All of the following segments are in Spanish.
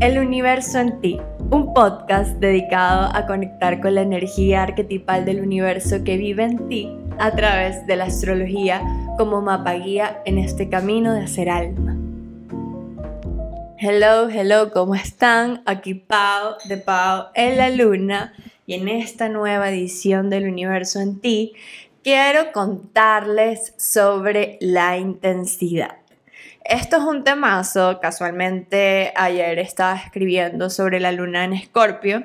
El Universo en Ti, un podcast dedicado a conectar con la energía arquetipal del universo que vive en ti a través de la astrología como mapa guía en este camino de hacer alma. Hello, ¿cómo están? Aquí Pau de Pau en la Luna y en esta nueva edición del Universo en Ti quiero contarles sobre la intensidad. Esto es un temazo. Casualmente ayer estaba escribiendo sobre la luna en Escorpio.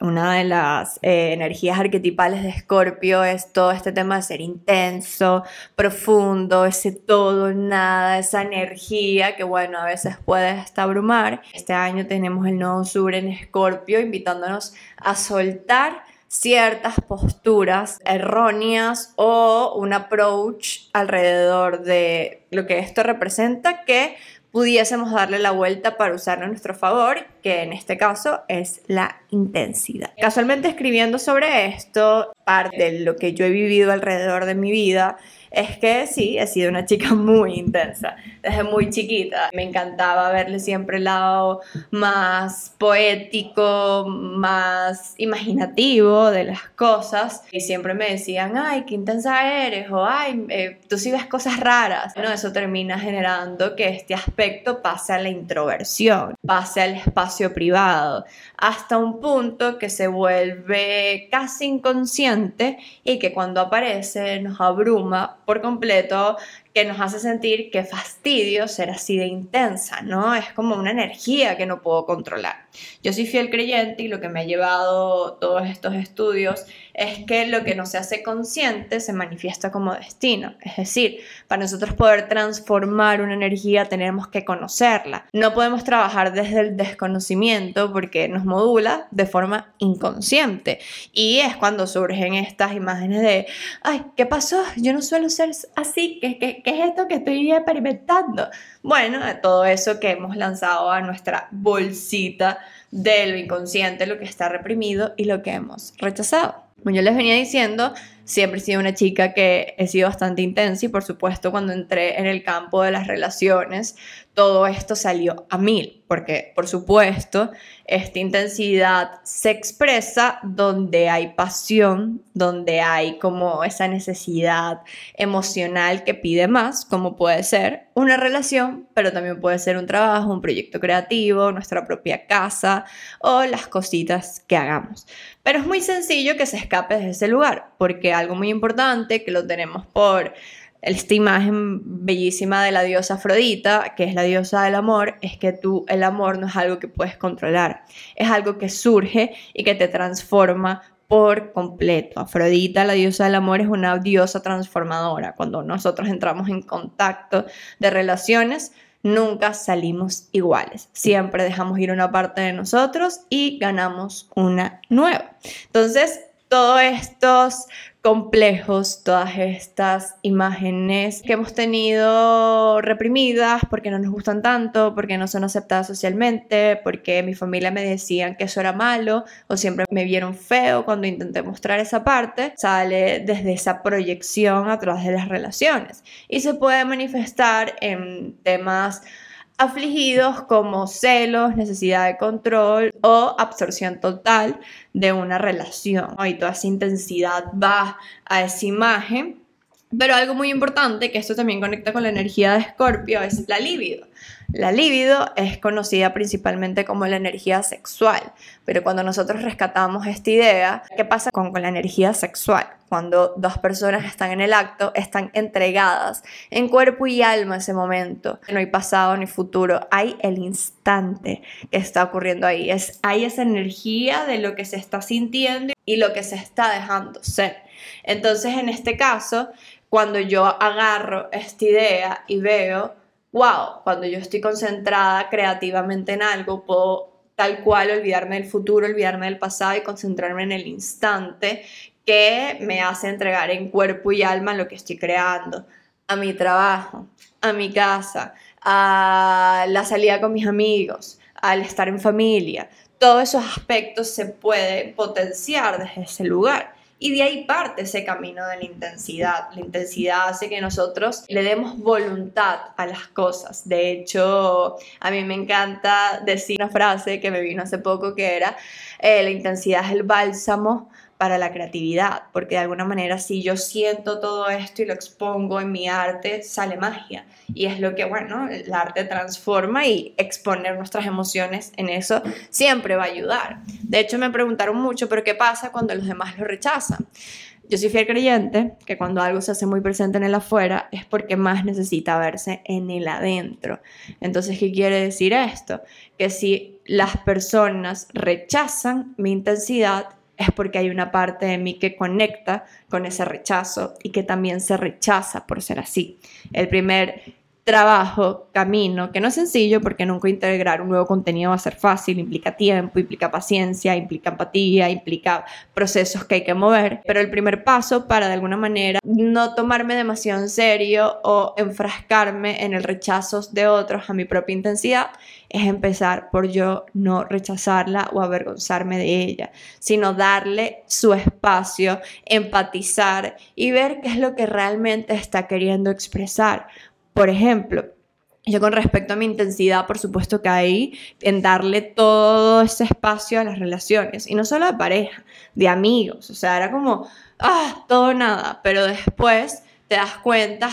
Una de las energías arquetipales de Escorpio es todo este tema de ser intenso, profundo, ese todo, nada, esa energía que bueno, a veces puede hasta abrumar. Este año tenemos el nodo sur en Escorpio invitándonos a soltar ciertas posturas erróneas o un approach alrededor de lo que esto representa que pudiésemos darle la vuelta para usarlo a nuestro favor, que en este caso es la intensidad. Casualmente escribiendo sobre esto, parte de lo que yo he vivido alrededor de mi vida es que sí, he sido una chica muy intensa desde muy chiquita. Me encantaba verle siempre el lado más poético, más imaginativo de las cosas. Y siempre me decían, ay, qué intensa eres, o ay, tú sí ves cosas raras. Bueno, eso termina generando que este aspecto pase a la introversión, pase al espacio privado, hasta un punto que se vuelve casi inconsciente y que cuando aparece nos abruma por completo, que nos hace sentir que fastidio ser así de intensa, ¿no? Es como una energía que no puedo controlar. Yo soy fiel creyente y lo que me ha llevado todos estos estudios es que lo que no se hace consciente se manifiesta como destino. Es decir, para nosotros poder transformar una energía tenemos que conocerla. No podemos trabajar desde el desconocimiento porque nos modula de forma inconsciente. Y es cuando surgen estas imágenes de, ay, ¿qué pasó? Yo no suelo ser así, ¿Qué es esto que estoy experimentando? Bueno, todo eso que hemos lanzado a nuestra bolsita de lo inconsciente, lo que está reprimido y lo que hemos rechazado. Como yo les venía diciendo, siempre he sido una chica que he sido bastante intensa y por supuesto cuando entré en el campo de las relaciones, todo esto salió a mil, porque por supuesto esta intensidad se expresa donde hay pasión, donde hay como esa necesidad emocional que pide más, como puede ser una relación, pero también puede ser un trabajo, un proyecto creativo, nuestra propia casa o las cositas que hagamos. Pero es muy sencillo que se escape de ese lugar, porque algo muy importante que lo tenemos por esta imagen bellísima de la diosa Afrodita, que es la diosa del amor, es que tú, el amor no es algo que puedes controlar, es algo que surge y que te transforma por completo. Afrodita, la diosa del amor, es una diosa transformadora. Cuando nosotros entramos en contacto de relaciones, nunca salimos iguales. Siempre dejamos ir una parte de nosotros y ganamos una nueva. Entonces, todos estos complejos, todas estas imágenes que hemos tenido reprimidas porque no nos gustan tanto, porque no son aceptadas socialmente, porque mi familia me decían que eso era malo o siempre me vieron feo cuando intenté mostrar esa parte, sale desde esa proyección a través de las relaciones y se puede manifestar en temas afligidos como celos, necesidad de control o absorción total de una relación. Y toda esa intensidad va a esa imagen. Pero algo muy importante, que esto también conecta con la energía de Escorpio, es la libido. La libido es conocida principalmente como la energía sexual, pero cuando nosotros rescatamos esta idea, ¿qué pasa con la energía sexual? Cuando dos personas están en el acto, están entregadas en cuerpo y alma ese momento. No hay pasado ni futuro, hay el instante que está ocurriendo ahí. Hay esa energía de lo que se está sintiendo y lo que se está dejando ser. Entonces, en este caso, cuando yo agarro esta idea y veo, wow, cuando yo estoy concentrada creativamente en algo, puedo tal cual olvidarme del futuro, olvidarme del pasado y concentrarme en el instante que me hace entregar en cuerpo y alma lo que estoy creando, a mi trabajo, a mi casa, a la salida con mis amigos, al estar en familia. Todos esos aspectos se pueden potenciar desde ese lugar. Y de ahí parte ese camino de la intensidad. La intensidad hace que nosotros le demos voluntad a las cosas. De hecho, a mí me encanta decir una frase que me vino hace poco que era la intensidad es el bálsamo para la creatividad, porque de alguna manera si yo siento todo esto y lo expongo en mi arte, sale magia, y es lo que, bueno, el arte transforma, y exponer nuestras emociones en eso siempre va a ayudar. De hecho, me preguntaron mucho, ¿pero qué pasa cuando los demás lo rechazan? Yo soy fiel creyente que cuando algo se hace muy presente en el afuera es porque más necesita verse en el adentro. Entonces, ¿qué quiere decir esto? Que si las personas rechazan mi intensidad, es porque hay una parte de mí que conecta con ese rechazo y que también se rechaza por ser así. El primer trabajo, camino, que no es sencillo porque nunca integrar un nuevo contenido va a ser fácil, implica tiempo, implica paciencia, implica empatía, implica procesos que hay que mover, pero el primer paso para de alguna manera no tomarme demasiado en serio o enfrascarme en el rechazo de otros a mi propia intensidad es empezar por yo no rechazarla o avergonzarme de ella, sino darle su espacio, empatizar y ver qué es lo que realmente está queriendo expresar. Por ejemplo, yo con respecto a mi intensidad, por supuesto que ahí en darle todo ese espacio a las relaciones, y no solo de pareja, de amigos, o sea, era como, todo nada, pero después te das cuenta,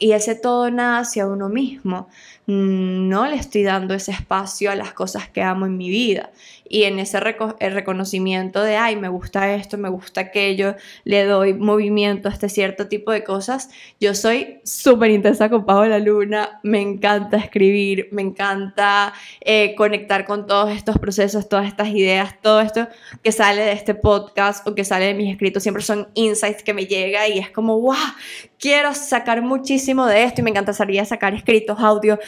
y ese todo nada hacia uno mismo, no le estoy dando ese espacio a las cosas que amo en mi vida, y en ese reconocimiento de, me gusta esto, me gusta aquello, le doy movimiento a este cierto tipo de cosas. Yo soy súper intensa con Pau en la Luna, me encanta escribir, me encanta conectar con todos estos procesos, todas estas ideas, todo esto que sale de este podcast o que sale de mis escritos, siempre son insights que me llega y es como, ¡guau! Quiero sacar muchísimo de esto y me encantaría sacar escritos, audio,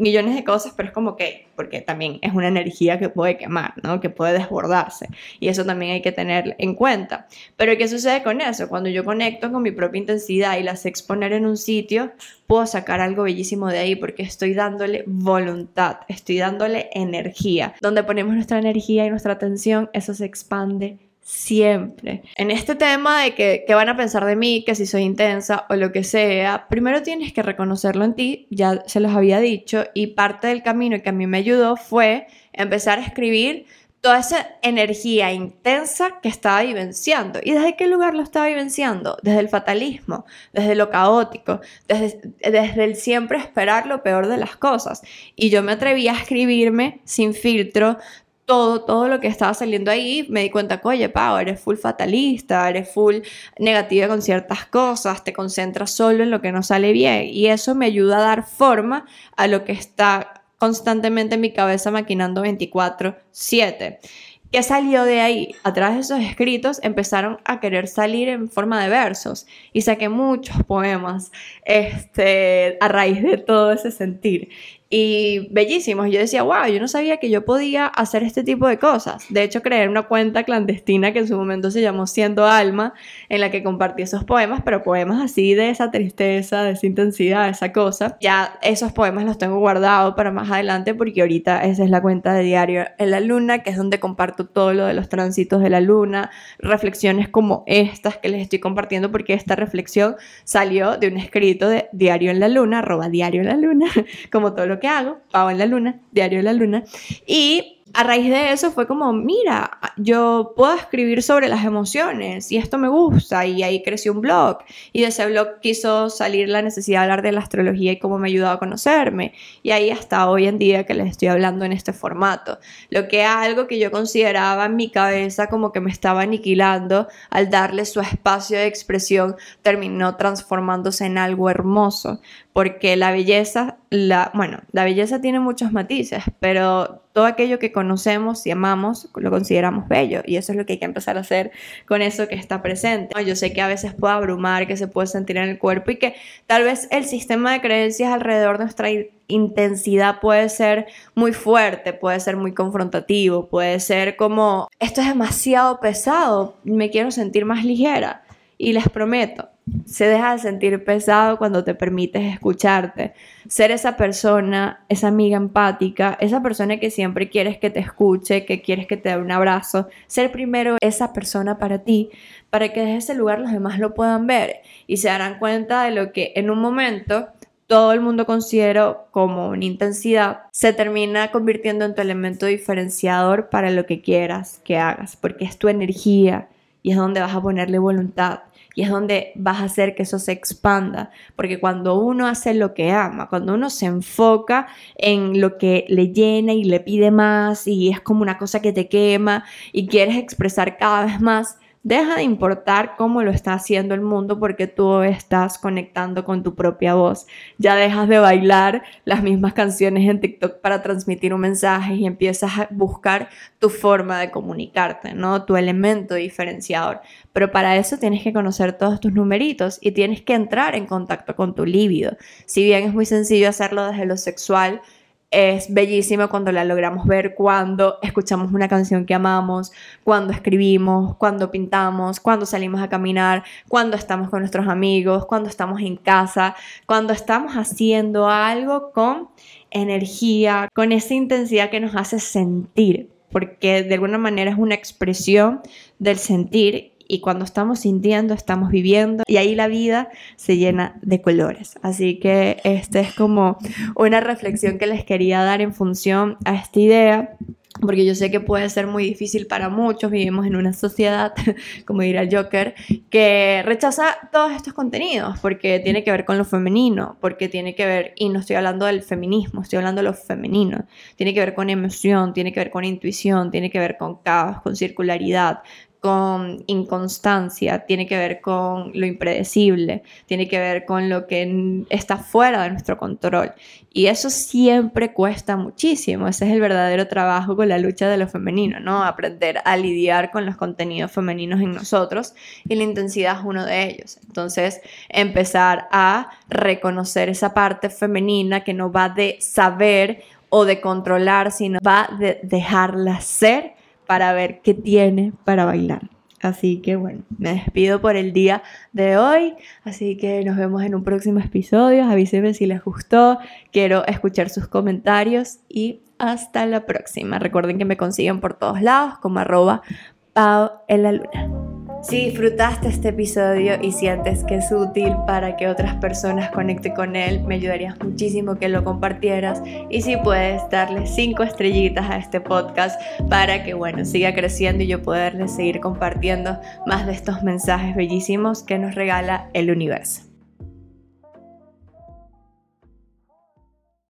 millones de cosas, pero es como que, porque también es una energía que puede quemar, ¿no? Que puede desbordarse, y eso también hay que tener en cuenta. Pero ¿qué sucede con eso? Cuando yo conecto con mi propia intensidad y la sé exponer en un sitio, puedo sacar algo bellísimo de ahí porque estoy dándole voluntad, estoy dándole energía. Donde ponemos nuestra energía y nuestra atención, eso se expande siempre. En este tema de que van a pensar de mí, que si soy intensa o lo que sea, primero tienes que reconocerlo en ti, ya se los había dicho, y parte del camino que a mí me ayudó fue empezar a escribir toda esa energía intensa que estaba vivenciando. ¿Y desde qué lugar lo estaba vivenciando? Desde el fatalismo, desde lo caótico, desde el siempre esperar lo peor de las cosas. Y yo me atreví a escribirme sin filtro, todo lo que estaba saliendo ahí. Me di cuenta, oye, Pau, eres full fatalista, eres full negativa con ciertas cosas, te concentras solo en lo que no sale bien, y eso me ayuda a dar forma a lo que está constantemente en mi cabeza maquinando 24/7. ¿Qué salió de ahí? A través de esos escritos empezaron a querer salir en forma de versos, y saqué muchos poemas a raíz de todo ese sentir. Y bellísimos. Yo decía, wow, yo no sabía que yo podía hacer este tipo de cosas. De hecho, creé una cuenta clandestina que en su momento se llamó Siendo Alma, en la que compartí esos poemas, pero poemas así de esa tristeza, de esa intensidad, de esa cosa. Ya esos poemas los tengo guardados para más adelante, porque ahorita esa es la cuenta de Diario en la Luna, que es donde comparto todo lo de los tránsitos de la luna, reflexiones como estas que les estoy compartiendo, porque esta reflexión salió de un escrito de Diario en la Luna, @Diario en la Luna, como todo lo que hago, Pau en la Luna, Diario en la Luna. Y a raíz de eso fue como, mira, yo puedo escribir sobre las emociones y esto me gusta, y ahí creció un blog, y de ese blog quiso salir la necesidad de hablar de la astrología y cómo me ha ayudado a conocerme, y ahí hasta hoy en día que les estoy hablando en este formato. Lo que algo que yo consideraba en mi cabeza como que me estaba aniquilando, al darle su espacio de expresión terminó transformándose en algo hermoso, porque la belleza, la belleza tiene muchos matices, pero todo aquello que conocemos y amamos lo consideramos bello, y eso es lo que hay que empezar a hacer con eso que está presente. Yo sé que a veces puede abrumar, que se puede sentir en el cuerpo, y que tal vez el sistema de creencias alrededor de nuestra intensidad puede ser muy fuerte, puede ser muy confrontativo, puede ser como, esto es demasiado pesado, me quiero sentir más ligera. Y les prometo se deja de sentir pesado cuando te permites escucharte, ser esa persona, esa amiga empática, esa persona que siempre quieres que te escuche, que quieres que te dé un abrazo, ser primero esa persona para ti, para que desde ese lugar los demás lo puedan ver y se darán cuenta de lo que en un momento todo el mundo considera como una intensidad, se termina convirtiendo en tu elemento diferenciador para lo que quieras que hagas, porque es tu energía y es donde vas a ponerle voluntad. Y es donde vas a hacer que eso se expanda, porque cuando uno hace lo que ama, cuando uno se enfoca en lo que le llena y le pide más y es como una cosa que te quema y quieres expresar cada vez más, deja de importar cómo lo está haciendo el mundo porque tú estás conectando con tu propia voz. Ya dejas de bailar las mismas canciones en TikTok para transmitir un mensaje y empiezas a buscar tu forma de comunicarte, ¿no? Tu elemento diferenciador. Pero para eso tienes que conocer todos tus numeritos y tienes que entrar en contacto con tu líbido. Si bien es muy sencillo hacerlo desde lo sexual, es bellísimo cuando la logramos ver, cuando escuchamos una canción que amamos, cuando escribimos, cuando pintamos, cuando salimos a caminar, cuando estamos con nuestros amigos, cuando estamos en casa, cuando estamos haciendo algo con energía, con esa intensidad que nos hace sentir, porque de alguna manera es una expresión del sentir y cuando estamos sintiendo, estamos viviendo y ahí la vida se llena de colores. Así que esta es como una reflexión que les quería dar en función a esta idea, porque yo sé que puede ser muy difícil para muchos. Vivimos en una sociedad, como dirá el Joker, que rechaza todos estos contenidos porque tiene que ver con lo femenino, porque tiene que ver, y no estoy hablando del feminismo, estoy hablando de lo femenino, tiene que ver con emoción, tiene que ver con intuición, tiene que ver con caos, con circularidad, con inconstancia, tiene que ver con lo impredecible, tiene que ver con lo que está fuera de nuestro control. Y eso siempre cuesta muchísimo. Ese es el verdadero trabajo con la lucha de lo femenino, ¿no? Aprender a lidiar con los contenidos femeninos en nosotros y la intensidad es uno de ellos. Entonces, empezar a reconocer esa parte femenina que no va de saber o de controlar, sino va de dejarla ser, para ver qué tiene para bailar. Así que bueno, me despido por el día de hoy, así que nos vemos en un próximo episodio, avísenme si les gustó, quiero escuchar sus comentarios y hasta la próxima. Recuerden que me consiguen por todos lados como @pauenlaluna. Si disfrutaste este episodio y sientes que es útil para que otras personas conecten con él, me ayudarías muchísimo que lo compartieras y si puedes darle 5 estrellitas a este podcast para que, bueno, siga creciendo y yo poderles seguir compartiendo más de estos mensajes bellísimos que nos regala el universo.